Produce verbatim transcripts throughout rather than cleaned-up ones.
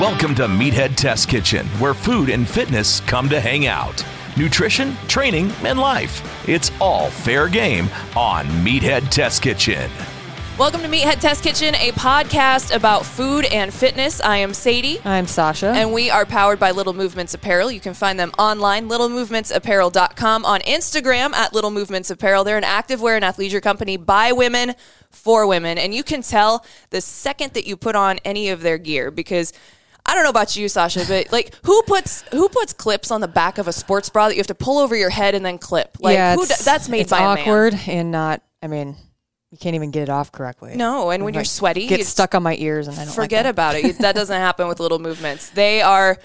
Welcome to Meathead Test Kitchen, where food and fitness come to hang out. Nutrition, training, and life. It's all fair game on Meathead Test Kitchen. Welcome to Meathead Test Kitchen, a podcast about food and fitness. I am Sadie. I'm Sausha. And we are powered by Little Movements Apparel. You can find them online, little movements apparel dot com, on Instagram at Little Movements Apparel. They're an activewear and athleisure company by women for women. And you can tell the second that you put on any of their gear, because I don't know about you, Sausha, but like who puts who puts clips on the back of a sports bra that you have to pull over your head and then clip? Like yeah, who d- that's made by a man. It's awkward and not, I mean, you can't even get it off correctly. No, and when, when you're sweaty, get stuck on my ears and I don't forget like about it. That doesn't happen with Little Movements. They are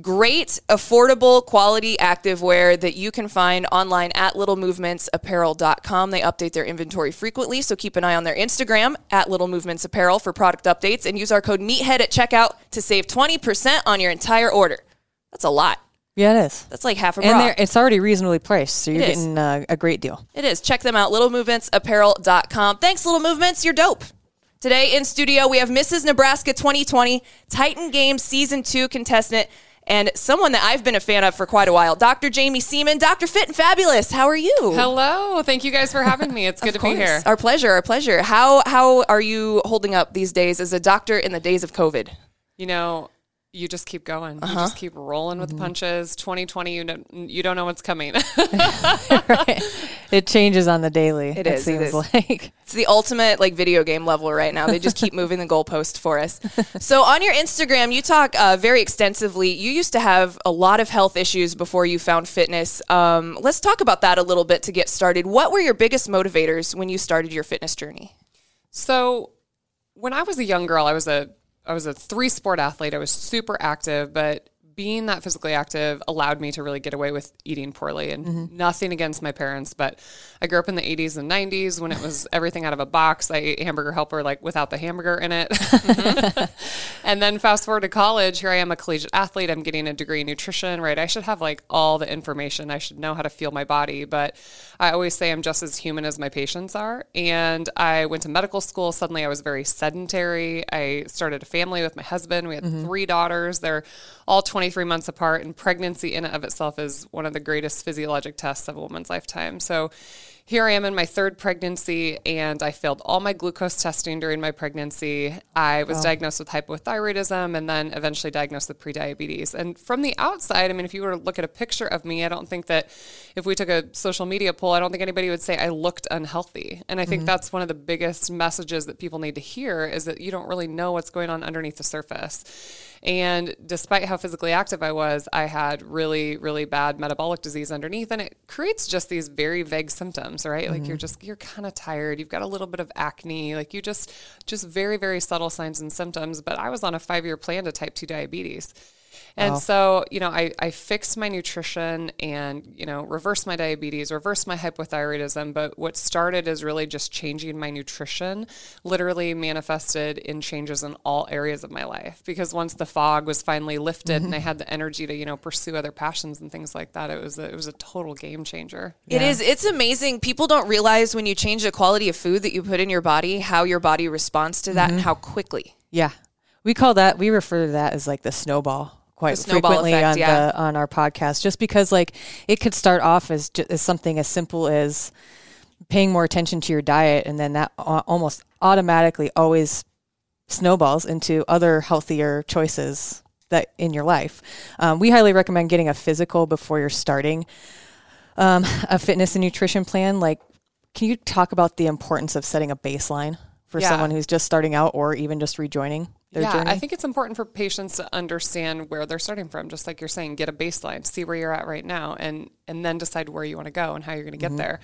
great, affordable, quality activewear that you can find online at little movements apparel dot com. They update their inventory frequently, so keep an eye on their Instagram at Little Movements Apparel for product updates and use our code MEATHEAD at checkout to save twenty percent on your entire order. That's a lot. Yeah, it is. That's like half a bra. And it's already reasonably priced, so you're it getting uh, a great deal. It is. Check them out, little movements apparel dot com. Thanks, Little Movements. You're dope. Today in studio, we have Missus Nebraska twenty twenty, Titan Games Season two contestant, and someone that I've been a fan of for quite a while, Doctor Jaime Seeman, Doctor Fit and Fabulous. How are you? Hello. Thank you guys for having me. It's good to course. be here. Our pleasure. Our pleasure. How how are you holding up these days as a doctor in the days of COVID? You know, you just keep going. Uh-huh. You just keep rolling with the punches. twenty twenty, you know, you don't know what's coming. Right. It changes on the daily. It, it is, seems it is. like. It's the ultimate like video game level right now. They just keep moving the goalpost for us. So on your Instagram, you talk uh, very extensively. You used to have a lot of health issues before you found fitness. Um, let's talk about that a little bit to get started. What were your biggest motivators when you started your fitness journey? So when I was a young girl, I was a I was a three-sport athlete. I was super active, but being that physically active allowed me to really get away with eating poorly, and mm-hmm. nothing against my parents, but I grew up in the eighties and nineties when it was everything out of a box. I ate Hamburger Helper like without the hamburger in it. And then fast forward to college, here I am a collegiate athlete. I'm getting a degree in nutrition, right? I should have like all the information. I should know how to fuel my body, but I always say I'm just as human as my patients are. And I went to medical school. Suddenly I was very sedentary. I started a family with my husband. We had mm-hmm. three daughters. They're all twenty-three months apart, and pregnancy in and of itself is one of the greatest physiologic tests of a woman's lifetime. So here I am in my third pregnancy, and I failed all my glucose testing during my pregnancy. I was wow. diagnosed with hypothyroidism and then eventually diagnosed with prediabetes. And from the outside, I mean, if you were to look at a picture of me, I don't think that if we took a social media poll, I don't think anybody would say I looked unhealthy. And I think mm-hmm. that's one of the biggest messages that people need to hear, is that you don't really know what's going on underneath the surface. And despite how physically active I was, I had really, really bad metabolic disease underneath. And it creates just these very vague symptoms, right? Mm-hmm. Like you're just, you're kind of tired. You've got a little bit of acne. Like you just, just very, very subtle signs and symptoms. But I was on a five-year plan to type two diabetes. And wow. so, you know, I, I fixed my nutrition and, you know, reversed my diabetes, reversed my hypothyroidism. But what started is really just changing my nutrition, literally manifested in changes in all areas of my life. Because once the fog was finally lifted mm-hmm. and I had the energy to, you know, pursue other passions and things like that, it was a, it was a total game changer. It yeah. is. It's amazing. People don't realize when you change the quality of food that you put in your body, how your body responds to that mm-hmm. and how quickly. Yeah. We call that, we refer to that as like the snowball quite the frequently effect, on yeah. the, on our podcast, just because like it could start off as, as something as simple as paying more attention to your diet, and then that almost automatically always snowballs into other healthier choices that in your life. Um, we highly recommend getting a physical before you're starting um, a fitness and nutrition plan. Like, can you talk about the importance of setting a baseline for yeah. someone who's just starting out or even just rejoining their yeah, journey? I think it's important for patients to understand where they're starting from. Just like you're saying, get a baseline, see where you're at right now, and and then decide where you want to go and how you're going to get mm-hmm. there.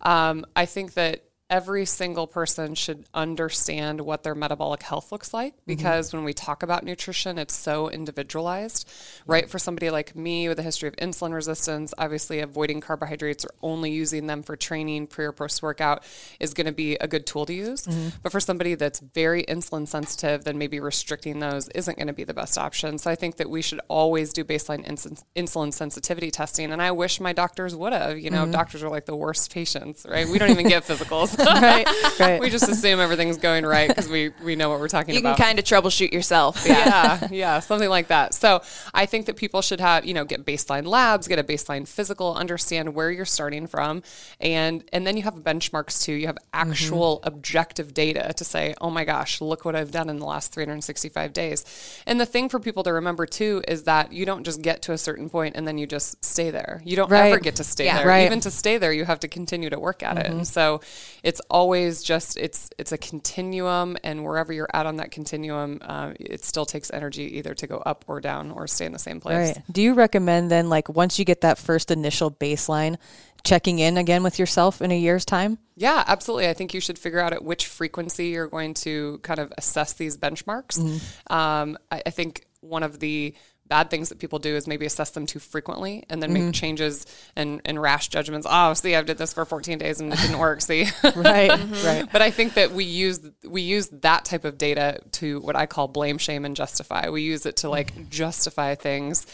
Um, I think that every single person should understand what their metabolic health looks like, because mm-hmm. when we talk about nutrition, it's so individualized, right? For somebody like me with a history of insulin resistance, obviously avoiding carbohydrates or only using them for training, pre or post-workout is going to be a good tool to use. Mm-hmm. But for somebody that's very insulin sensitive, then maybe restricting those isn't going to be the best option. So I think that we should always do baseline ins- insulin sensitivity testing. And I wish my doctors would have, you know, mm-hmm. doctors are like the worst patients, right? We don't even get physicals. Right, right. We just assume everything's going right because we, we know what we're talking you about. You can kind of troubleshoot yourself. Yeah. yeah, yeah, something like that. So I think that people should have, you know, get baseline labs, get a baseline physical, understand where you're starting from. And, and then you have benchmarks too. You have actual mm-hmm. objective data to say, oh my gosh, look what I've done in the last three hundred sixty-five days. And the thing for people to remember too is that you don't just get to a certain point and then you just stay there. You don't right. ever get to stay yeah, there. Right. Even to stay there, you have to continue to work at mm-hmm. it. And so it's It's always just, it's it's a continuum, and wherever you're at on that continuum, um, it still takes energy either to go up or down or stay in the same place. Right. Do you recommend then, like, once you get that first initial baseline, checking in again with yourself in a year's time? Yeah, absolutely. I think you should figure out at which frequency you're going to kind of assess these benchmarks. Mm-hmm. Um, I, I think one of the bad things that people do is maybe assess them too frequently and then mm-hmm. make changes and, and rash judgments. Oh, see, I did this for fourteen days and it didn't work. See, right, mm-hmm. right. But I think that we use we use that type of data to what I call blame, shame, and justify. We use it to like justify things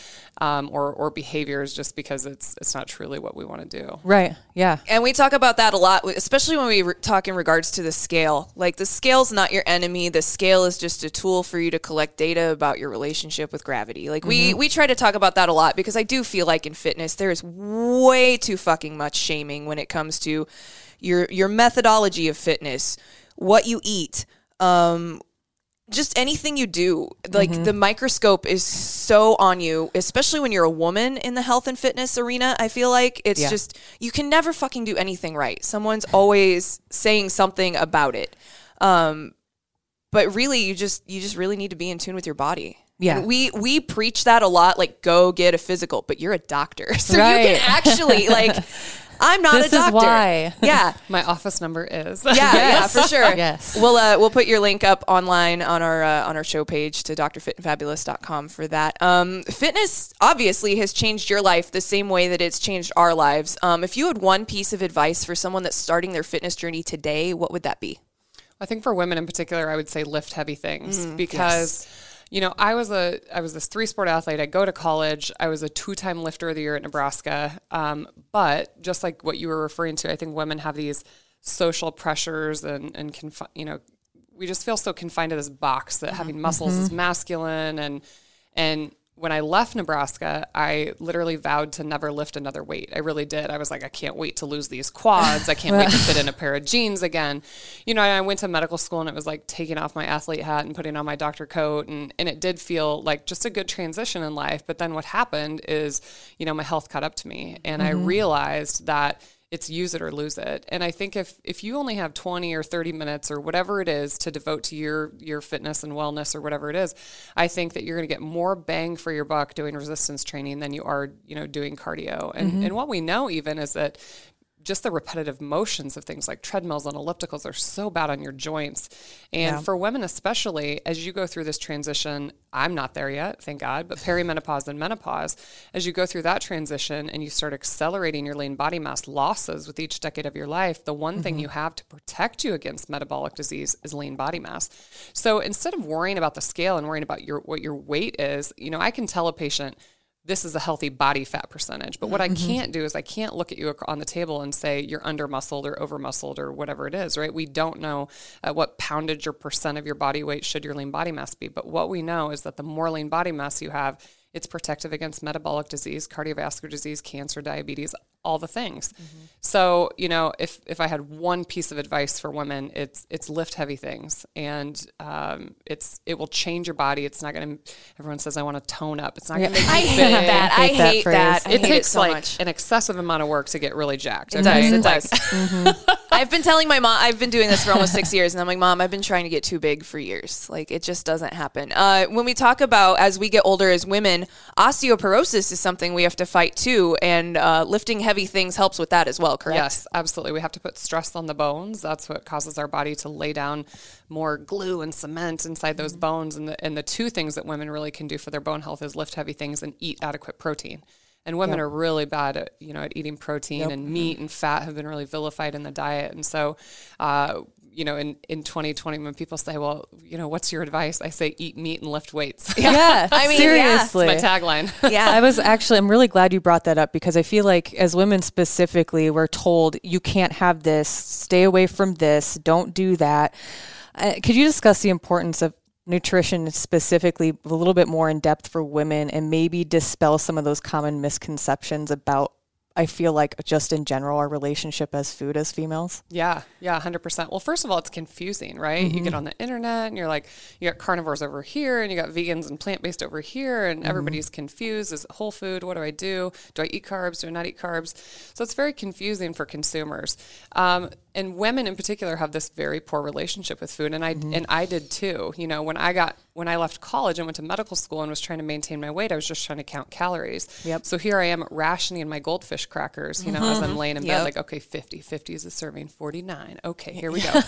um, or or behaviors just because it's it's not truly what we want to do. Right. Yeah. And we talk about that a lot, especially when we re- talk in regards to the scale. Like, the scale's not your enemy. The scale is just a tool for you to collect data about your relationship with gravity. Like. We we try to talk about that a lot because I do feel like in fitness there is way too fucking much shaming when it comes to your your methodology of fitness, what you eat, um, just anything you do. Like mm-hmm. the microscope is so on you, especially when you're a woman in the health and fitness arena. I feel like it's yeah. just, you can never fucking do anything right. Someone's always saying something about it. Um, but really, you just you just really need to be in tune with your body. Yeah, and we we preach that a lot, like, go get a physical, but you're a doctor. So right. you can actually, like, I'm not this a doctor. This is why. Yeah. My office number is. Yeah, yes. yeah, for sure. Yes. We'll uh, we'll put your link up online on our uh, on our show page to d r fit and fabulous dot com for that. Um, fitness obviously has changed your life the same way that it's changed our lives. Um, if you had one piece of advice for someone that's starting their fitness journey today, what would that be? I think for women in particular, I would say lift heavy things mm, because yes. You know, I was a I was this three sport athlete. I go to college. I was a two time lifter of the year at Nebraska. Um, but just like what you were referring to, I think women have these social pressures and and confi- you know, we just feel so confined to this box that having muscles mm-hmm. is masculine. And and when I left Nebraska, I literally vowed to never lift another weight. I really did. I was like, I can't wait to lose these quads. I can't wait to fit in a pair of jeans again. You know, I went to medical school and it was like taking off my athlete hat and putting on my doctor coat. And, and it did feel like just a good transition in life. But then what happened is, you know, my health caught up to me and mm-hmm. I realized that it's use it or lose it. And I think if, if you only have twenty or thirty minutes or whatever it is to devote to your, your fitness and wellness or whatever it is, I think that you're going to get more bang for your buck doing resistance training than you are, you know, doing cardio. And mm-hmm. and what we know even is that just the repetitive motions of things like treadmills and ellipticals are so bad on your joints. And yeah. for women especially, as you go through this transition, I'm not there yet, thank God, but perimenopause and menopause, as you go through that transition and you start accelerating your lean body mass losses with each decade of your life, the one mm-hmm. thing you have to protect you against metabolic disease is lean body mass. So instead of worrying about the scale and worrying about your what your weight is, you know, I can tell a patient, this is a healthy body fat percentage. But what I can't do is I can't look at you on the table and say you're under muscled or over muscled or whatever it is, right? We don't know uh, what poundage or percent of your body weight should your lean body mass be. But what we know is that the more lean body mass you have, it's protective against metabolic disease, cardiovascular disease, cancer, diabetes, all the things. Mm-hmm. So, you know, if, if I had one piece of advice for women, it's, it's lift heavy things, and um, it's, it will change your body. It's not going to, everyone says I want to tone up. It's not going to make I hate big. that. I hate, I hate that. that. I it hate takes it so like much. An excessive amount of work to get really jacked. It does. It does. Mm-hmm. I've been telling my mom, I've been doing this for almost six years and I'm like, Mom, I've been trying to get too big for years. Like it just doesn't happen. Uh, when we talk about, as we get older as women, osteoporosis is something we have to fight too. And uh, lifting heavy things helps with that as well, correct? Yes, absolutely. We have to put stress on the bones. That's what causes our body to lay down more glue and cement inside those mm-hmm. bones. And the, and the two things that women really can do for their bone health is lift heavy things and eat adequate protein. And women yep. are really bad at, you know, at eating protein yep. and meat and fat have been really vilified in the diet. And so, uh, you know, in, in twenty twenty, when people say, well, you know, what's your advice? I say, eat meat and lift weights. Yeah. I mean, seriously. Yeah. It's my tagline. Yeah. I was actually, I'm really glad you brought that up because I feel like as women specifically, we're told you can't have this, stay away from this, don't do that. Uh, could you discuss the importance of nutrition specifically a little bit more in depth for women and maybe dispel some of those common misconceptions about, I feel like just in general, our relationship as food as females? Yeah. Yeah. one hundred percent. Well, first of all, it's confusing, right? Mm-hmm. You get on the internet and you're like, you got carnivores over here and you got vegans and plant-based over here and mm-hmm. everybody's confused. Is it whole food? What do I do? Do I eat carbs? Do I not eat carbs? So it's very confusing for consumers. Um, and women in particular have this very poor relationship with food. And I, mm-hmm. and I did too. You know, when I got, when I left college and went to medical school and was trying to maintain my weight, I was just trying to count calories. Yep. So here I am rationing my goldfish crackers, you know, mm-hmm. as I'm laying in bed, yep. like, okay, fifty, fifty is a serving, forty-nine. Okay, here we go.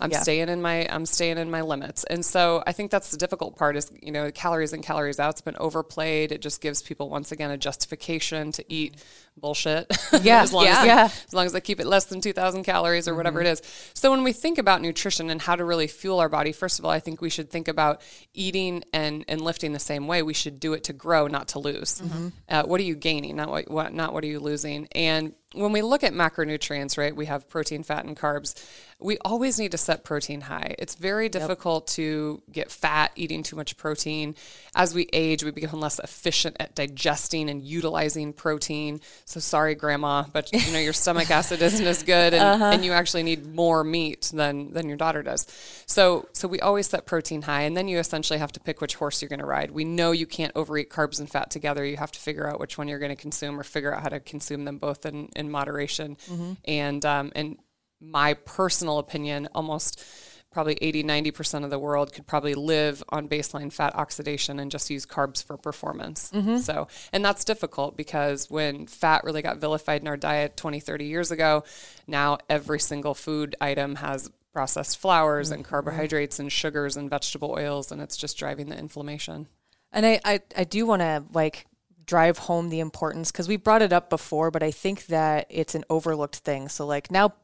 I'm yeah. staying in my, I'm staying in my limits. And so I think that's the difficult part is, you know, calories in, calories out. It's been overplayed. It just gives people once again, a justification to eat bullshit. Yeah. as long yeah. As, yeah. as long as I keep it less than two thousand calories or mm-hmm. whatever it is. So when we think about nutrition and how to really fuel our body, first of all, I think we should think about eating and, and lifting the same way. We should do it to grow, not to lose. Mm-hmm. Uh, what are you gaining? Not what, what, not what are you losing? And when we look at macronutrients, right, we have protein, fat, and carbs. We always need to set protein high. It's very difficult yep. to get fat eating too much protein. As we age, we become less efficient at digesting and utilizing protein. So sorry, grandma, but you know, your stomach acid isn't as good and, uh-huh. and you actually need more meat than, than your daughter does. So, so we always set protein high, and then you essentially have to pick which horse you're going to ride. We know you can't overeat carbs and fat together. You have to figure out which one you're going to consume or figure out how to consume them both in, in moderation. Mm-hmm. And, um, and my personal opinion, almost probably eighty, ninety percent of the world could probably live on baseline fat oxidation and just use carbs for performance. Mm-hmm. So, and that's difficult because when fat really got vilified in our diet twenty, thirty years ago, now every single food item has processed flours mm-hmm. and carbohydrates and sugars and vegetable oils, and it's just driving the inflammation. And I, I, I do want to like drive home the importance, because we brought it up before, but I think that it's an overlooked thing. So like now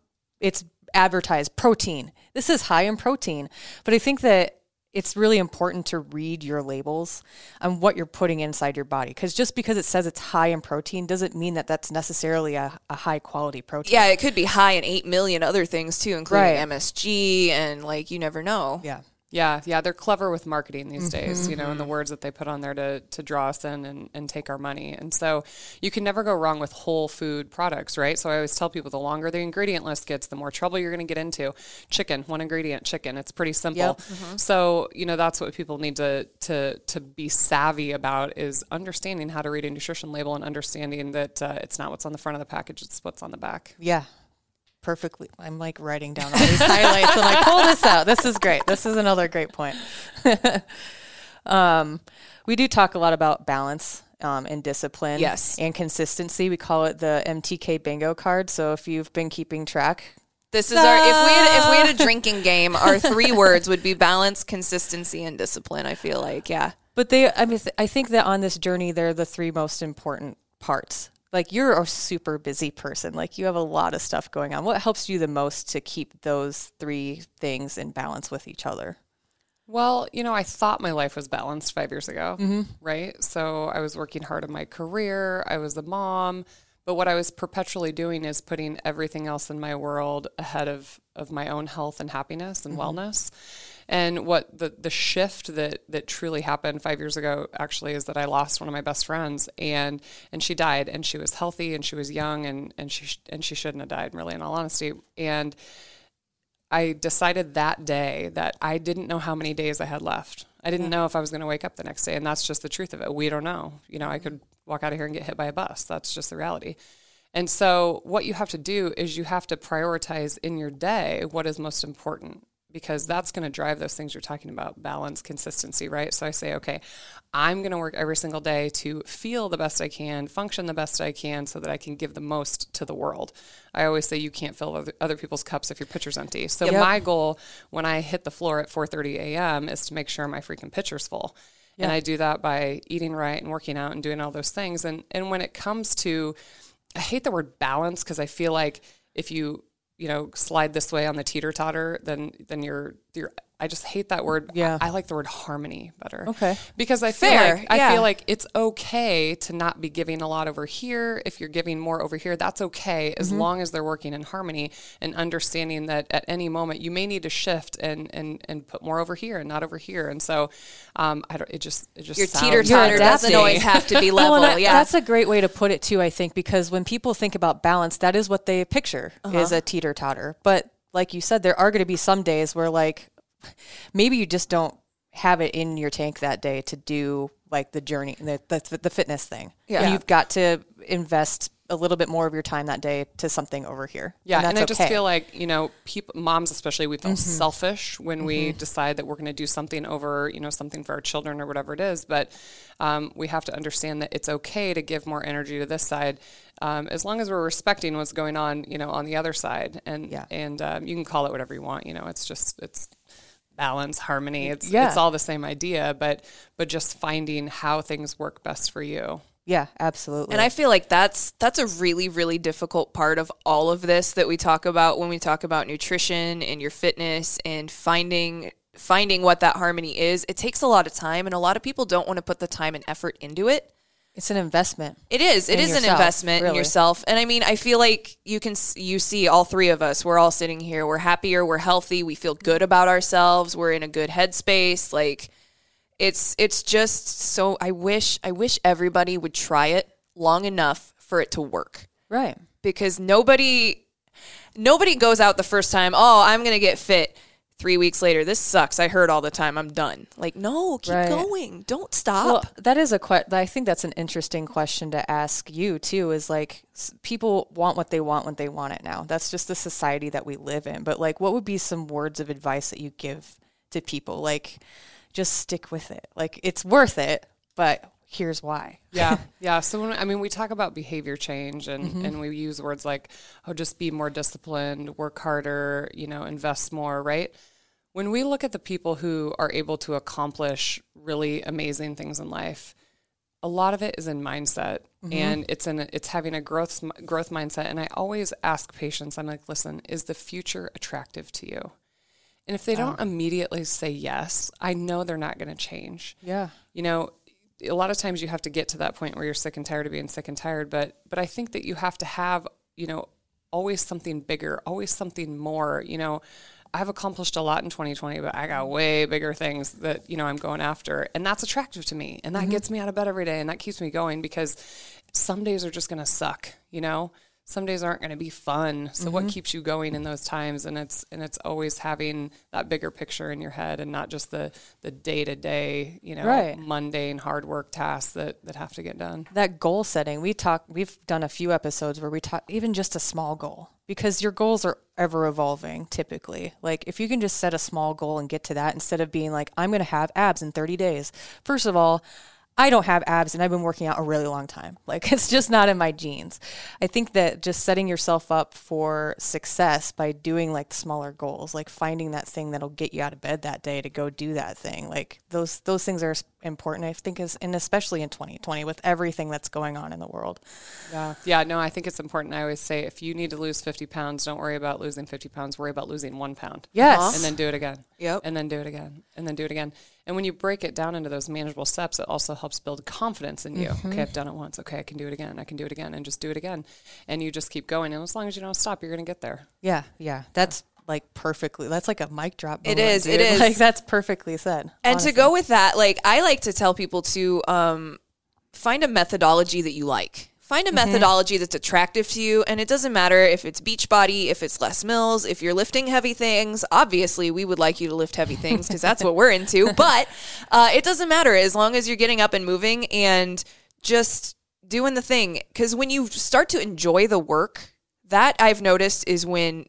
it's advertised protein. This is high in protein, but I think that it's really important to read your labels and what you're putting inside your body. Because just because it says it's high in protein doesn't mean that that's necessarily a, a high quality protein. Yeah, it could be high in eight million other things too, including right. M S G and like, you never know. Yeah. Yeah, yeah, they're clever with marketing these mm-hmm. days, you know, and the words that they put on there to to draw us in and, and take our money. And so you can never go wrong with whole food products, right? So I always tell people the longer the ingredient list gets, the more trouble you're going to get into. Chicken, one ingredient, chicken. It's pretty simple. Yep. Mm-hmm. So, you know, that's what people need to, to, to be savvy about is understanding how to read a nutrition label and understanding that uh, it's not what's on the front of the package, it's what's on the back. Yeah. Perfectly. I'm like writing down all these highlights. I'm like, pull this out. This is great. This is another great point. um, we do talk a lot about balance um, and discipline yes. and consistency. We call it the M T K bingo card. So if you've been keeping track, this is our, if we had, if we had a drinking game, our three words would be balance, consistency, and discipline. I feel like, yeah. But they, I mean, th- I think that on this journey, they're the three most important parts. Like you're a super busy person. Like you have a lot of stuff going on. What helps you the most to keep those three things in balance with each other? Well, you know, I thought my life was balanced five years ago, mm-hmm. right? So I was working hard in my career. I was a mom. But what I was perpetually doing is putting everything else in my world ahead of, of my own health and happiness and mm-hmm. wellness. And what the, the shift that, that truly happened five years ago actually is that I lost one of my best friends, and, and she died, and she was healthy, and she was young, and, and she, and she shouldn't have died, really, in all honesty. And I decided that day that I didn't know how many days I had left. I didn't know if I was going to wake up the next day. And that's just the truth of it. We don't know. You know, I could walk out of here and get hit by a bus. That's just the reality. And so what you have to do is you have to prioritize in your day what is most important, because that's going to drive those things you're talking about, balance, consistency, right? So I say, okay, I'm going to work every single day to feel the best I can, function the best I can, so that I can give the most to the world. I always say you can't fill other people's cups if your pitcher's empty. So yep. my goal when I hit the floor at four thirty a.m. is to make sure my freaking pitcher's full. Yep. And I do that by eating right and working out and doing all those things. And and when it comes to, I hate the word balance, because I feel like if you, you know, slide this way on the teeter-totter, then then you're, you're I just hate that word. Yeah. I, I like the word harmony better. Okay. Because I feel, Fair. Like, I yeah. feel like it's okay to not be giving a lot over here. If you're giving more over here, that's okay, as mm-hmm. long as they're working in harmony and understanding that at any moment you may need to shift and and, and put more over here and not over here. And so um, I don't, it just, it just Your teeter-totter doesn't always have to be level. Well, yeah. That's a great way to put it too, I think, because when people think about balance, that is what they picture uh-huh. is a teeter-totter. But like you said, there are going to be some days where, like, maybe you just don't have it in your tank that day to do, like, the journey, the the, the fitness thing. Yeah. You've got to invest a little bit more of your time that day to something over here. Yeah. And, that's and I okay. just feel like, you know, people, moms especially, we feel mm-hmm. selfish when mm-hmm. we decide that we're going to do something over, you know, something for our children or whatever it is. But um, we have to understand that it's okay to give more energy to this side, um, as long as we're respecting what's going on, you know, on the other side. And, yeah. and um, you can call it whatever you want, you know, it's just, it's, balance, harmony, it's yeah. it's all the same idea, but but just finding how things work best for you. Yeah, absolutely. And I feel like that's that's a really, really difficult part of all of this that we talk about when we talk about nutrition and your fitness and finding finding what that harmony is. It takes a lot of time, and a lot of people don't want to put the time and effort into it. It's an investment. It is. It is yourself, an investment really. in yourself. And I mean, I feel like you can, you see all three of us, we're all sitting here, we're happier, we're healthy, we feel good about ourselves, we're in a good headspace. Like it's, it's just so I wish, I wish everybody would try it long enough for it to work. Right. Because nobody, nobody goes out the first time, oh, I'm going to get fit. Three weeks later, this sucks. I heard all the time. I'm done. Like, no, keep right. going. Don't stop. Well, that is a question. I think that's an interesting question to ask you too, is like, people want what they want when they want it now. That's just the society that we live in. But like, what would be some words of advice that you give to people? Like, just stick with it. Like, it's worth it, but here's why. Yeah. Yeah. So, when, I mean, we talk about behavior change and, mm-hmm. and we use words like, oh, just be more disciplined, work harder, you know, invest more, right? When we look at the people who are able to accomplish really amazing things in life, a lot of it is in mindset mm-hmm. and it's in, it's having a growth, growth mindset. And I always ask patients, I'm like, listen, is the future attractive to you? And if they don't oh. immediately say yes, I know they're not going to change. Yeah. You know, a lot of times you have to get to that point where you're sick and tired of being sick and tired. But, but I think that you have to have, you know, always something bigger, always something more. You know, I've accomplished a lot in twenty twenty, but I got way bigger things that, you know, I'm going after, and that's attractive to me. And that mm-hmm. gets me out of bed every day. And that keeps me going, because some days are just going to suck, you know, some days aren't going to be fun. So mm-hmm. what keeps you going in those times? And it's, and it's always having that bigger picture in your head and not just the, the day to day, you know, right. mundane hard work tasks that, that have to get done. That goal setting, we talk, we've done a few episodes where we talk even just a small goal, because your goals are ever evolving typically. Like if you can just set a small goal and get to that instead of being like, I'm going to have abs in thirty days. First of all, I don't have abs and I've been working out a really long time. Like it's just not in my genes. I think that just setting yourself up for success by doing like smaller goals, like finding that thing that'll get you out of bed that day to go do that thing. Like those, those things are important, I think, is, and especially in twenty twenty with everything that's going on in the world. Yeah. Yeah. No, I think it's important. I always say, if you need to lose fifty pounds, don't worry about losing fifty pounds, worry about losing one pound. Yes. Uh-huh. And then do it again. Yep. And then do it again. And then do it again. And when you break it down into those manageable steps, it also helps build confidence in you. Mm-hmm. Okay, I've done it once. Okay, I can do it again. I can do it again, and just do it again. And you just keep going. And as long as you don't stop, you're going to get there. Yeah, yeah. That's like perfectly. That's like a mic drop moment, it is, dude. It is. Like that's perfectly said. And honestly, to go with that, like I like to tell people to um, find a methodology that you like. Find a methodology mm-hmm. that's attractive to you, and it doesn't matter if it's Beachbody, if it's Les Mills, if you're lifting heavy things. Obviously, we would like you to lift heavy things because that's what we're into, but uh, it doesn't matter as long as you're getting up and moving and just doing the thing. Because when you start to enjoy the work, that I've noticed is when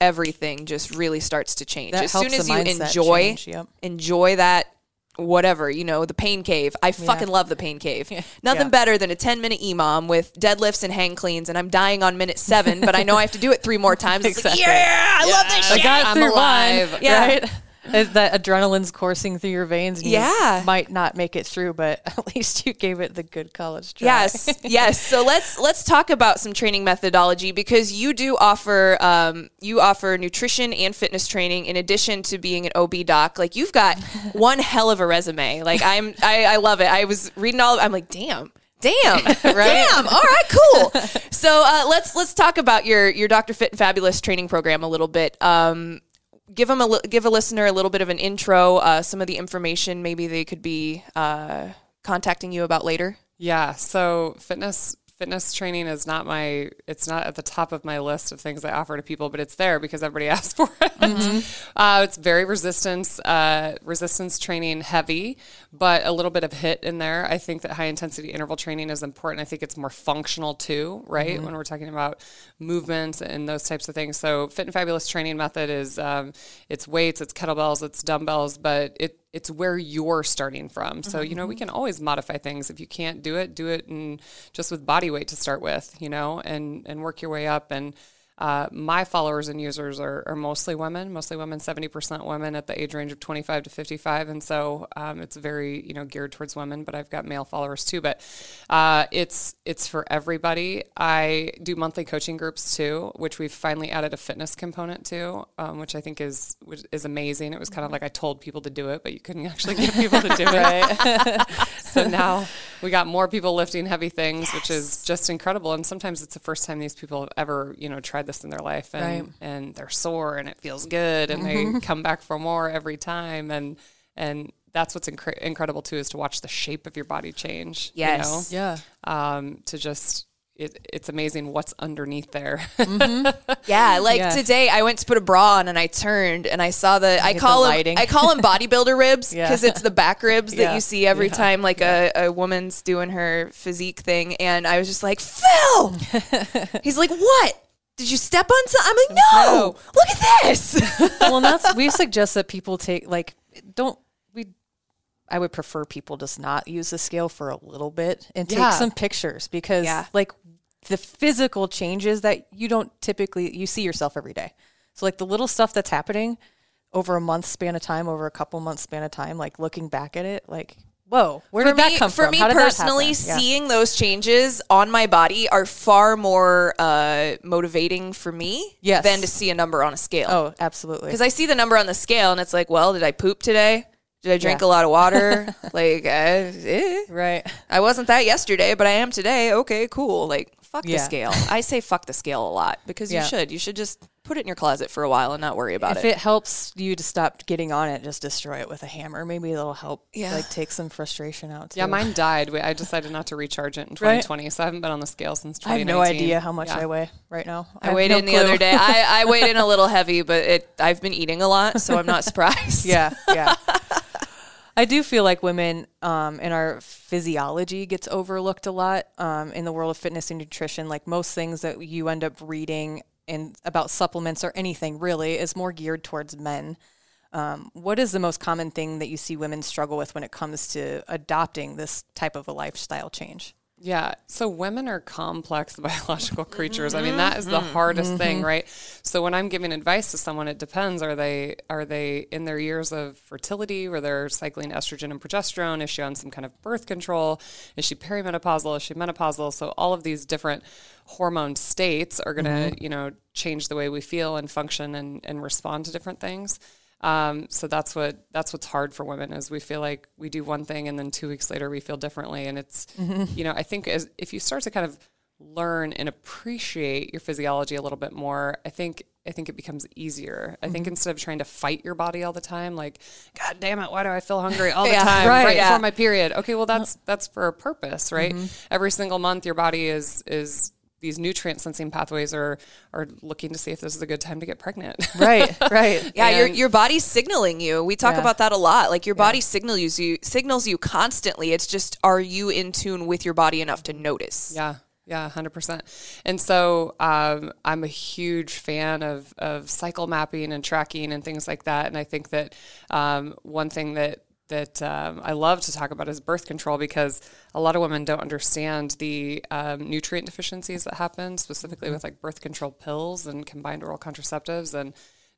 everything just really starts to change. That as soon as you enjoy, change, yep. enjoy that. Whatever, you know, the pain cave. I fucking yeah. love the pain cave. Yeah. Nothing yeah. better than a ten minute E M O M with deadlifts and hang cleans, and I'm dying on minute seven, but I know I have to do it three more times. It's exactly. like, yeah, I yeah. love this shit. I got I'm through alive. One, yeah. Right? That adrenaline's coursing through your veins. And yeah. You might not make it through, but at least you gave it the good college try. Yes. Yes. So let's, let's talk about some training methodology, because you do offer, um, you offer nutrition and fitness training in addition to being an O B doc. Like you've got one hell of a resume. Like I'm, I, I love it. I was reading all of, I'm like, damn. Damn. Right? Damn. All right, cool. So, uh, let's, let's talk about your, your Doctor Fit and Fabulous training program a little bit. Um, Give them a give a listener a little bit of an intro, uh, some of the information maybe they could be uh, contacting you about later. Yeah, so fitness fitness training is not my it's not at the top of my list of things I offer to people, but it's there because everybody asks for it. Mm-hmm. Uh, it's very resistance uh, resistance training heavy, but a little bit of H I I T in there. I think that high intensity interval training is important. I think it's more functional too, right? Mm-hmm. When we're talking about movements and those types of things. So Fit and Fabulous training method is um, it's weights, it's kettlebells, it's dumbbells, but it It's where you're starting from. So, you know, we can always modify things. If you can't do it, do it in, just with body weight to start with, you know, and, and work your way up. And uh, my followers and users are, are mostly women, mostly women, seventy percent women at the age range of twenty-five to fifty-five. And so um, it's very, you know, geared towards women, but I've got male followers too. But uh, it's it's for everybody. I do monthly coaching groups too, which we've finally added a fitness component to, um, which I think is which is amazing. It was kind of like I told people to do it, but you couldn't actually get people to do it. Right. So now we got more people lifting heavy things, yes. which is just incredible. And sometimes it's the first time these people have ever, you know, tried this in their life, and right. and they're sore and it feels good, and mm-hmm. they come back for more every time. And, and that's what's incre- incredible too, is to watch the shape of your body change. Yes. You know? Yeah. Um, to just, It, it's amazing what's underneath there. Mm-hmm. Yeah, like yeah. today I went to put a bra on and I turned and I saw the I, I call the them I call them bodybuilder ribs because yeah. it's the back ribs yeah. that you see every yeah. time like yeah. a, a woman's doing her physique thing, and I was just like, Phil. He's like, what? Did you step on something? I'm like, no, no. Look at this. Well, that's we suggest that people take like don't. I would prefer people just not use the scale for a little bit and take yeah. some pictures, because yeah. like the physical changes that you don't typically, you see yourself every day. So like the little stuff that's happening over a month span of time, over a couple months span of time, like looking back at it, like, whoa, where for did me, that come for from? For me How personally, yeah. seeing those changes on my body are far more uh, motivating for me yes. than to see a number on a scale. Oh, absolutely. Because I see the number on the scale and it's like, well, did I poop today? Did I drink yeah. a lot of water? Like, uh, eh. Right. I wasn't that yesterday, but I am today. Okay, cool. Like, fuck yeah. the scale. I say fuck the scale a lot because yeah. you should. You should just put it in your closet for a while and not worry about if it. If it helps you to stop getting on it, just destroy it with a hammer. Maybe it'll help yeah. like take some frustration out too. Yeah, mine died. I decided not to recharge it in twenty twenty, right? So I haven't been on the scale since twenty nineteen. I have no idea how much yeah. I weigh right now. I, I weighed no in clue. The other day. I, I weighed in a little heavy, but it. I've been eating a lot, so I'm not surprised. Yeah, yeah. I do feel like women um, in our physiology gets overlooked a lot um, in the world of fitness and nutrition. Like most things that you end up reading in, about supplements or anything really is more geared towards men. Um, what is the most common thing that you see women struggle with when it comes to adopting this type of a lifestyle change? Yeah. So women are complex biological creatures. I mean, that is the hardest mm-hmm. thing, right? So when I'm giving advice to someone, it depends. Are they, are they in their years of fertility where they're cycling estrogen and progesterone? Is she on some kind of birth control? Is she perimenopausal? Is she menopausal? So all of these different hormone states are going to, mm-hmm. you know, change the way we feel and function and, and respond to different things. Um, so that's what, that's what's hard for women is we feel like we do one thing and then two weeks later we feel differently. And it's, mm-hmm. you know, I think as, if you start to kind of learn and appreciate your physiology a little bit more, I think I think it becomes easier. I mm-hmm. think instead of trying to fight your body all the time, like, God damn it, why do I feel hungry all the yeah, time right, right yeah. before my period? Okay, well, that's that's for a purpose, right? Mm-hmm. Every single month your body is is these nutrient sensing pathways are are looking to see if this is a good time to get pregnant. Right, right. Yeah, and your your body's signaling you. We talk yeah. about that a lot. Like your body yeah. signals you signals you constantly. It's just, are you in tune with your body enough to notice? Yeah. Yeah, one hundred percent. And so um, I'm a huge fan of, of cycle mapping and tracking and things like that. And I think that um, one thing that that um, I love to talk about is birth control, because a lot of women don't understand the um, nutrient deficiencies that happen, specifically mm-hmm. with like birth control pills and combined oral contraceptives, and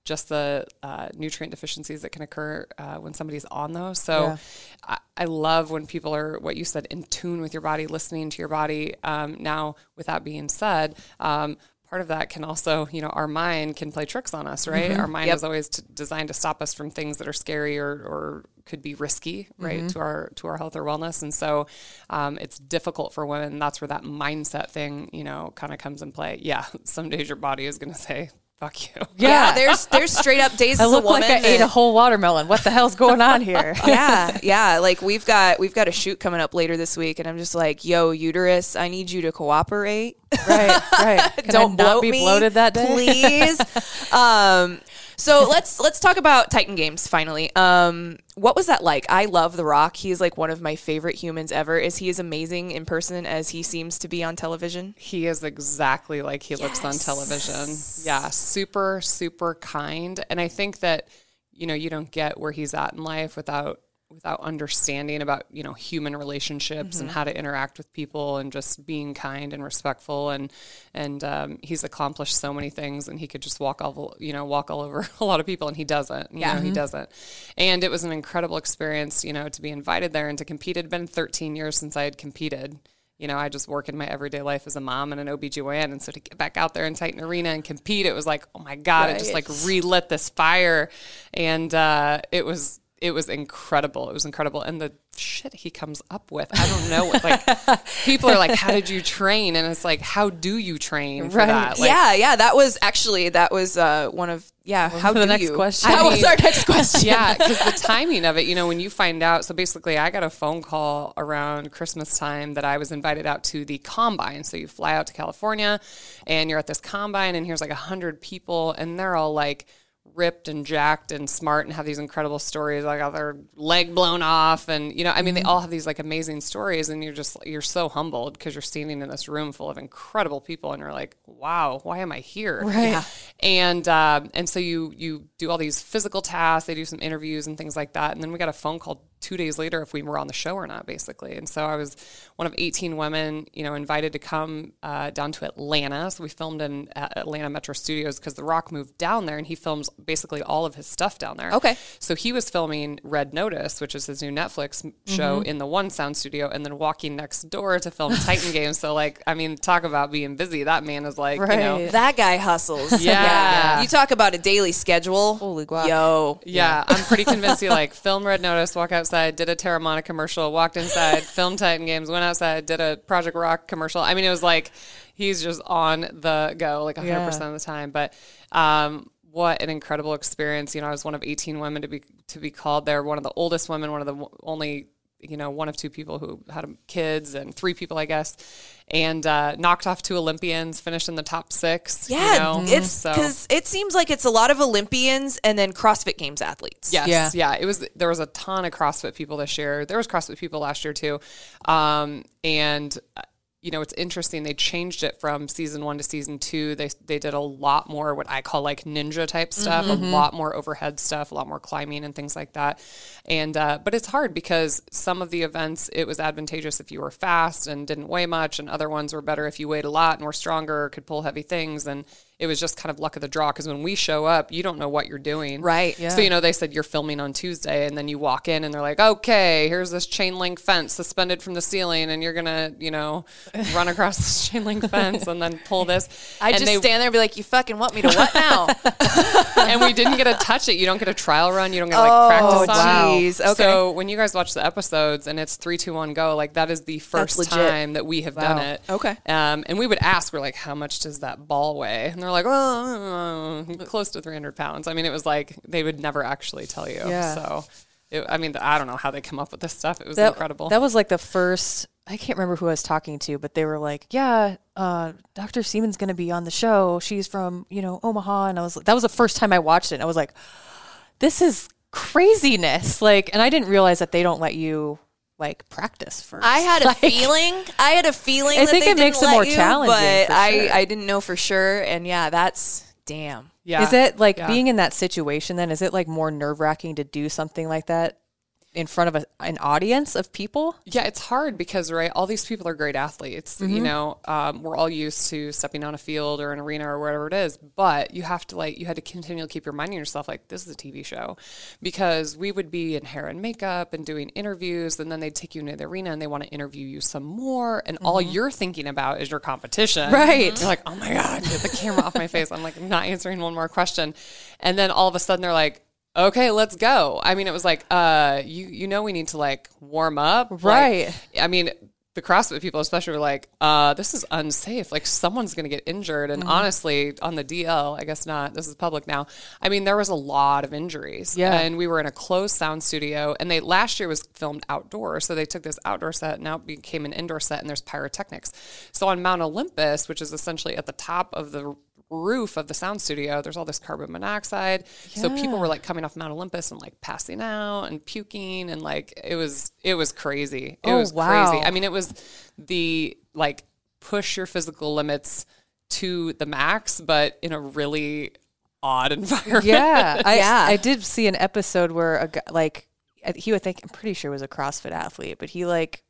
just the uh, nutrient deficiencies that can occur uh, when somebody's on those. So yeah. I, I love when people are, what you said, in tune with your body, listening to your body. Um, now, with that being said, um, part of that can also, you know, our mind can play tricks on us, right? Mm-hmm. Our mind yep. is always t- designed to stop us from things that are scary or, or could be risky, right, mm-hmm. to our to our health or wellness. And so um, it's difficult for women. That's where that mindset thing, you know, kind of comes in play. Yeah, some days your body is going to say, fuck you. Yeah. yeah, there's there's straight up days. I as look a woman like I that, ate a whole watermelon. What the hell's going on here? yeah, yeah. Like we've got we've got a shoot coming up later this week, and I'm just like, yo, uterus, I need you to cooperate. Right, right. Can Don't I bloat not be me, bloated that day, please. um, so let's let's talk about Titan Games finally. Um, what was that like? I love The Rock. He's like one of my favorite humans ever. Is he as amazing in person as he seems to be on television? He is exactly like he yes. looks on television. Yeah, super, super kind. And I think that, you know, you don't get where he's at in life without without understanding about, you know, human relationships mm-hmm. and how to interact with people and just being kind and respectful. And, and, um, he's accomplished so many things, and he could just walk all, you know, walk all over a lot of people, and he doesn't, you yeah. know, mm-hmm. he doesn't. And it was an incredible experience, you know, to be invited there and to compete. It had been thirteen years since I had competed. You know, I just work in my everyday life as a mom and an O B G Y N. And so to get back out there in Titan Arena and compete, it was like, oh my God, right. it just like relit this fire. And, uh, it was, It was incredible. It was incredible. And the shit he comes up with, I don't know. Like people are like, how did you train? And it's like, how do you train for right. that? Like, yeah. Yeah. That was actually, that was uh, one of, yeah. How do the next you? Question. That I mean, was our next question. Yeah. Because the timing of it, you know, when you find out, so basically I got a phone call around Christmas time that I was invited out to the combine. So you fly out to California and you're at this combine, and here's like a hundred people, and they're all like, ripped and jacked and smart and have these incredible stories. Like, got their leg blown off, and you know, I mean, they all have these like amazing stories, and you're just, you're so humbled because you're standing in this room full of incredible people, and you're like, wow, why am I here? Right. Yeah. And um, and so you you do all these physical tasks. They do some interviews and things like that, and then we got a phone call two days later if we were on the show or not, basically. And so I was one of eighteen women, you know, invited to come uh, down to Atlanta. So we filmed in uh, Atlanta Metro Studios because The Rock moved down there, and he films basically all of his stuff down there. Okay. So he was filming Red Notice, which is his new Netflix show, mm-hmm. in the one sound studio, and then walking next door to film Titan Games. So like, I mean, talk about being busy. That man is like, right. you know. That guy hustles. Yeah. yeah. yeah. You talk about a daily schedule. Holy guac. Yo. Yeah. yeah. I'm pretty convinced he like filmed Red Notice, walk out outside, did a Terramana commercial, walked inside, filmed Titan Games, went outside, did a Project Rock commercial. I mean, it was like, he's just on the go, like one hundred percent yeah. of the time. But um, what an incredible experience. You know, I was one of eighteen women to be, to be called there. One of the oldest women, one of the only, you know, one of two people who had kids, and three people, I guess, and uh, knocked off two Olympians, finished in the top six. Yeah, you know? It's because so. It seems like it's a lot of Olympians and then CrossFit Games athletes. Yes, yeah. yeah. It was, there was a ton of CrossFit people this year. There was CrossFit people last year too. Um, and, you know, it's interesting. They changed it from season one to season two. They they did a lot more what I call like ninja type stuff, mm-hmm. a lot more overhead stuff, a lot more climbing and things like that. And uh, but it's hard because some of the events, it was advantageous if you were fast and didn't weigh much, and other ones were better if you weighed a lot and were stronger or could pull heavy things. And it was just kind of luck of the draw, because when we show up, you don't know what you're doing. Right. Yeah. So, you know, they said you're filming on Tuesday, and then you walk in and they're like, okay, here's this chain link fence suspended from the ceiling, and you're going to, you know, run across this chain link fence and then pull this. I and just they, stand there and be like, you fucking want me to what now? And we didn't get to touch it. You don't get a trial run. You don't get to like oh, practice on wow. it. Jeez. Okay. So when you guys watch the episodes and it's three, two, one, go, like that is the first time that we have wow. done it. Okay. Um, and we would ask, we're like, how much does that ball weigh? And they're like, oh, close to three hundred pounds. I mean, it was like, they would never actually tell you. Yeah. So it, I mean, I don't know how they come up with this stuff. It was that, incredible. That was like the first, I can't remember who I was talking to, but they were like, yeah, uh, Doctor Seaman's going to be on the show. She's from, you know, Omaha. And I was like, that was the first time I watched it. And I was like, this is craziness. Like, and I didn't realize that they don't let you like practice first. I had like, a feeling. I had a feeling. I that think they it didn't makes let it more you, challenging, but sure. I, I didn't know for sure. And yeah, that's damn. Yeah. Is it like yeah. being in that situation then, is it like more nerve wracking to do something like that in front of a, an audience of people? Yeah, it's hard because, right, all these people are great athletes. Mm-hmm. You know, um, we're all used to stepping on a field or an arena or wherever it is, but you have to like, you had to continually keep reminding yourself, like, this is a T V show, because we would be in hair and makeup and doing interviews, and then they'd take you into the arena and they want to interview you some more, and mm-hmm. all you're thinking about is your competition. Right. Mm-hmm. You're like, oh my God, get the camera off my face. I'm like, I'm not answering one more question. And then all of a sudden they're like, okay, let's go. I mean, it was like, uh, you you know, we need to like warm up. Right. Like, I mean, the CrossFit people especially were like, uh, this is unsafe. Like someone's going to get injured. And mm-hmm. honestly, on the D L, I guess not. This is public now. I mean, there was a lot of injuries. Yeah. And we were in a closed sound studio. And they last year was filmed outdoors. So they took this outdoor set, now it became an indoor set, and there's pyrotechnics. So on Mount Olympus, which is essentially at the top of the roof of the sound studio, there's all this carbon monoxide. Yeah. So people were like coming off Mount Olympus and like passing out and puking, and like it was it was crazy. It oh, was wow. crazy. I mean, it was the like push your physical limits to the max, but in a really odd environment. Yeah, I, yeah. I did see an episode where a guy, like he would think I'm pretty sure was a CrossFit athlete, but he like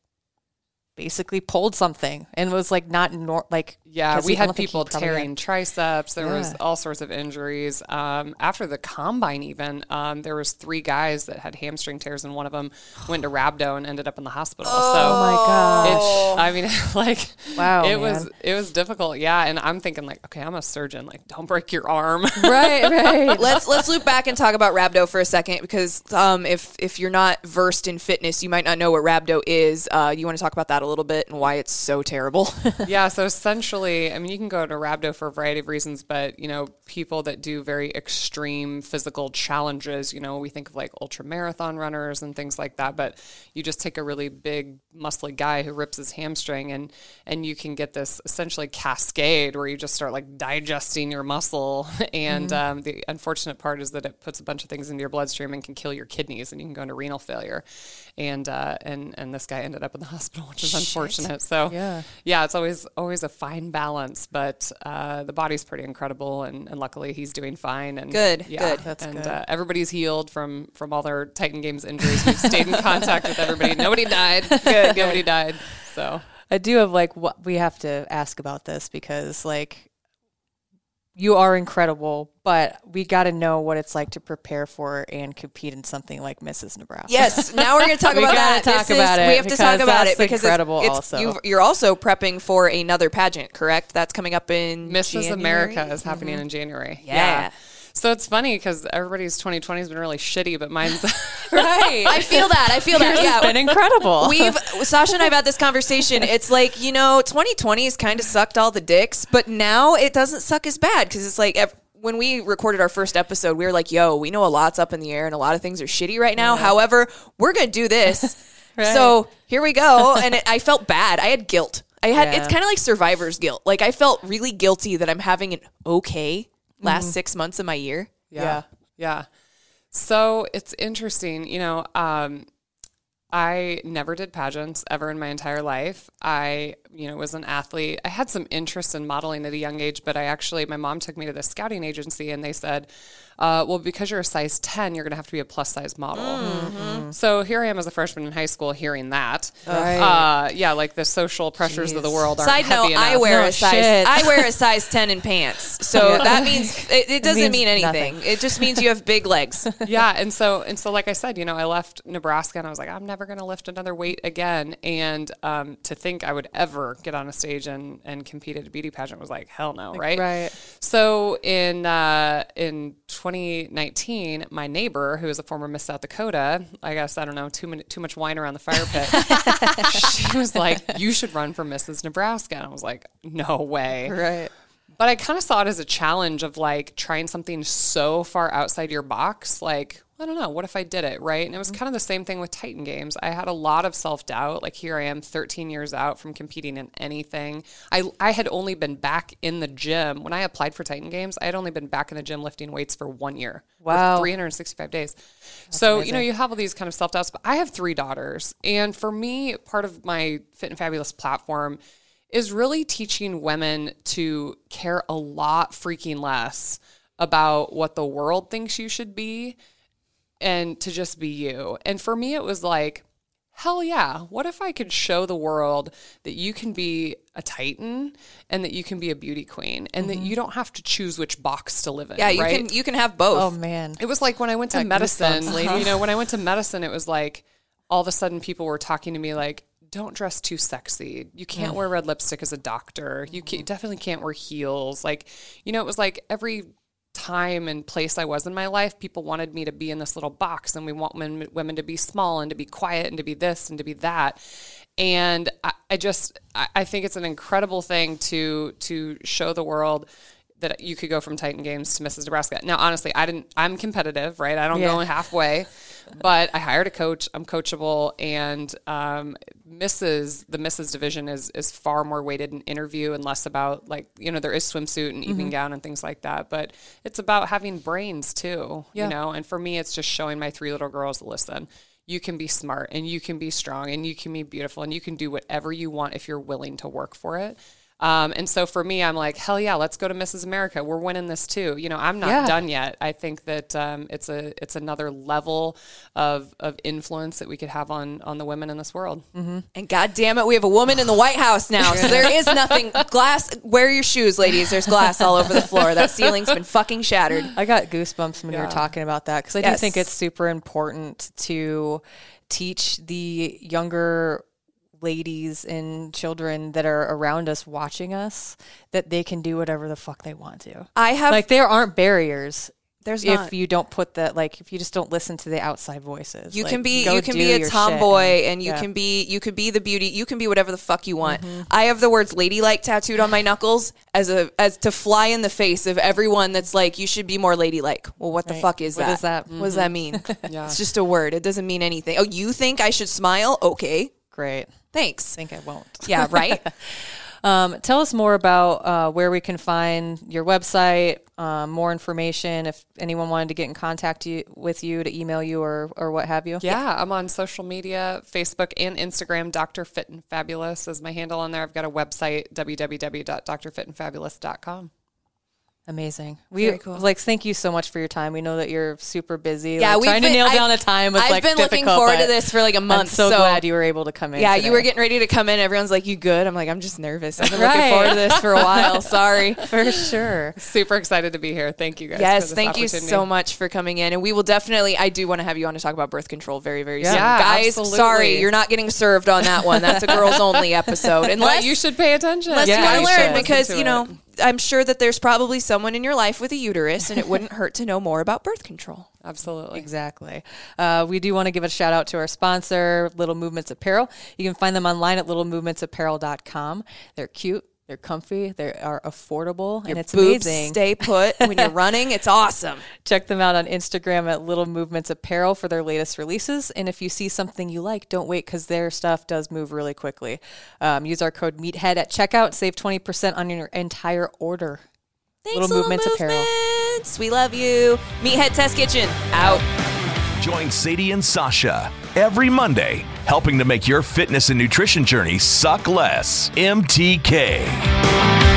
basically pulled something and was like not nor- like yeah we had people tearing had. triceps. There yeah. was all sorts of injuries um after the combine even. Um there was three guys that had hamstring tears, and one of them went to rhabdo and ended up in the hospital. Oh, so my god, I mean, like wow it man. was it was difficult. Yeah. And I'm thinking like, okay, I'm a surgeon, like don't break your arm. Right, right. let's let's loop back and talk about rhabdo for a second, because um if if you're not versed in fitness, you might not know what rhabdo is. Uh you want to talk about that a little bit and why it's so terrible? Yeah, so essentially, I mean, you can go to rhabdo for a variety of reasons, but, you know, people that do very extreme physical challenges, you know, we think of like ultra marathon runners and things like that, but you just take a really big muscly guy who rips his hamstring, and and you can get this essentially cascade where you just start like digesting your muscle, and mm-hmm. um, the unfortunate part is that it puts a bunch of things into your bloodstream and can kill your kidneys, and you can go into renal failure. And uh, and and this guy ended up in the hospital, which is unfortunate. Shit. So yeah. yeah, it's always always a fine balance, but uh, the body's pretty incredible, and, and luckily he's doing fine. And good, yeah, good, that's and, good. And uh, everybody's healed from from all their Titan Games injuries. We've stayed in contact with everybody. Nobody died. Good, nobody died. So I do have like what we have to ask about this, because like you are incredible, but we got to know what it's like to prepare for and compete in something like Missus Nebraska. Yes. Now we're going to talk about that. Talk this about is, it we have to talk about it because incredible it's, it's, also. You're also prepping for another pageant, correct? That's coming up in Missus January? America is happening mm-hmm. in January. Yeah. yeah. So it's funny because everybody's twenty twenty has been really shitty, but mine's right. I feel that. I feel that. Yours yeah. has been incredible. We've Sausha and I've had this conversation. It's like, you know, twenty twenty has kind of sucked all the dicks, but now it doesn't suck as bad, because it's like when we recorded our first episode, we were like, yo, we know a lot's up in the air and a lot of things are shitty right now. Yeah. However, we're going to do this. Right. So here we go. And it, I felt bad. I had guilt. I had, yeah. It's kind of like survivor's guilt. Like I felt really guilty that I'm having an okay last mm-hmm. six months of my year. Yeah. Yeah. yeah. So it's interesting, you know, um, I never did pageants ever in my entire life. I, you know, was an athlete. I had some interest in modeling at a young age, but I actually, my mom took me to the scouting agency and they said, uh, well, because you're a size ten, you're going to have to be a plus size model. Mm-hmm. So here I am as a freshman in high school hearing that. Right. Uh, yeah, like the social pressures Jeez. Of the world aren't Side heavy note, enough. I wear, no, a size, I wear a size ten in pants. So yeah. that means, it, it doesn't it mean anything. Nothing. It just means you have big legs. Yeah. And so, and so, like I said, you know, I left Nebraska and I was like, I'm never going to lift another weight again. And um, to think I would ever get on a stage and, and compete at a beauty pageant was like, hell no, like, right? Right. So in, uh, in twenty twenty nineteen, my neighbor, who is a former Miss South Dakota, I guess, I don't know, too, many, too much wine around the fire pit, she was like, you should run for Missus Nebraska. And I was like, no way. Right. But I kind of saw it as a challenge of like trying something so far outside your box. Like, I don't know, what if I did it, right? And it was kind of the same thing with Titan Games. I had a lot of self-doubt. Like, here I am thirteen years out from competing in anything. I I had only been back in the gym. When I applied for Titan Games, I had only been back in the gym lifting weights for one year. Wow. three hundred sixty-five days. That's so, amazing. You know, you have all these kind of self-doubts. But I have three daughters. And for me, part of my Fit and Fabulous platform is really teaching women to care a lot freaking less about what the world thinks you should be and to just be you. And for me, it was like, hell yeah, what if I could show the world that you can be a Titan and that you can be a beauty queen and mm-hmm. that you don't have to choose which box to live in. Yeah, you right? can you can have both. Oh, man. It was like when I went to that medicine, uh-huh. you know, when I went to medicine, it was like all of a sudden people were talking to me like, don't dress too sexy. You can't mm. wear red lipstick as a doctor. You can't, definitely can't wear heels. Like, you know, it was like every time and place I was in my life, people wanted me to be in this little box and we want women, women to be small and to be quiet and to be this and to be that. And I, I just, I, I think it's an incredible thing to, to show the world that you could go from Titan Games to Missus Nebraska. Now, honestly, I didn't, I'm competitive, right? I don't yeah. go in halfway, but I hired a coach. I'm coachable. And um, Missus the Missus division is, is far more weighted in interview and less about like, you know, there is swimsuit and evening mm-hmm. gown and things like that, but it's about having brains too, yeah. you know? And for me, it's just showing my three little girls, listen, you can be smart and you can be strong and you can be beautiful and you can do whatever you want if you're willing to work for it. Um, and so for me, I'm like, hell yeah, let's go to Missus America. We're winning this too. You know, I'm not yeah. done yet. I think that, um, it's a, it's another level of, of influence that we could have on, on the women in this world. Mm-hmm. And God damn it, we have a woman in the White House now. So there is nothing glass. Wear your shoes, ladies. There's glass all over the floor. That ceiling's been fucking shattered. I got goosebumps when yeah. you were talking about that. Cause I yes. do think it's super important to teach the younger ladies and children that are around us watching us that they can do whatever the fuck they want to. I have like there aren't barriers. There's if not. You don't put that, like if you just don't listen to the outside voices. You like, can be you can be a tomboy and, and you yeah. can be you can be the beauty, you can be whatever the fuck you want. Mm-hmm. I have the words ladylike tattooed on my knuckles as a as to fly in the face of everyone that's like you should be more ladylike. Well, what right. the fuck is what that? Is that? Mm-hmm. What does that mean? yeah. It's just a word. It doesn't mean anything. Oh, you think I should smile? Okay. Great. Thanks. I think I won't. Yeah, right? um, tell us more about uh, where we can find your website, uh, more information, if anyone wanted to get in contact you, with you, to email you or, or what have you. Yeah, yeah, I'm on social media, Facebook and Instagram. Doctor Fit and Fabulous is my handle on there. I've got a website, w w w dot doctor fit and fabulous dot com. Amazing. We cool. like thank you so much for your time. We know that you're super busy. Yeah, like, we've trying been, to nail down I've, a time. Was, I've like, been looking forward to this for like a month. I'm so, so glad you were able to come in. Yeah, today. You were getting ready to come in. Everyone's like, "You good?" I'm like, "I'm just nervous. I've been right. looking forward to this for a while." Sorry, for sure. Super excited to be here. Thank you guys. Yes, for this thank you so much for coming in. And we will definitely. I do want to have you on to talk about birth control very, very yeah. soon, yeah, guys. Absolutely. Sorry, you're not getting served on that one. That's a girls only episode. Unless but you should pay attention. Unless yeah, you want to learn, because you know. It. I'm sure that there's probably someone in your life with a uterus, and it wouldn't hurt to know more about birth control. Absolutely. Exactly. Uh, we do want to give a shout out to our sponsor, Little Movements Apparel. You can find them online at little movements apparel dot com. They're cute. They're comfy. They are affordable. Your and it's boobs amazing. Stay put when you're running. It's awesome. Check them out on Instagram at Little Movements Apparel for their latest releases. And if you see something you like, don't wait because their stuff does move really quickly. Um, use our code Meathead at checkout. Save twenty percent on your entire order. Thanks, Little, Little Movements, Movements Apparel. We love you. Meathead Test Kitchen, out. Join Sadie and Sausha every Monday, helping to make your fitness and nutrition journey suck less. M T K.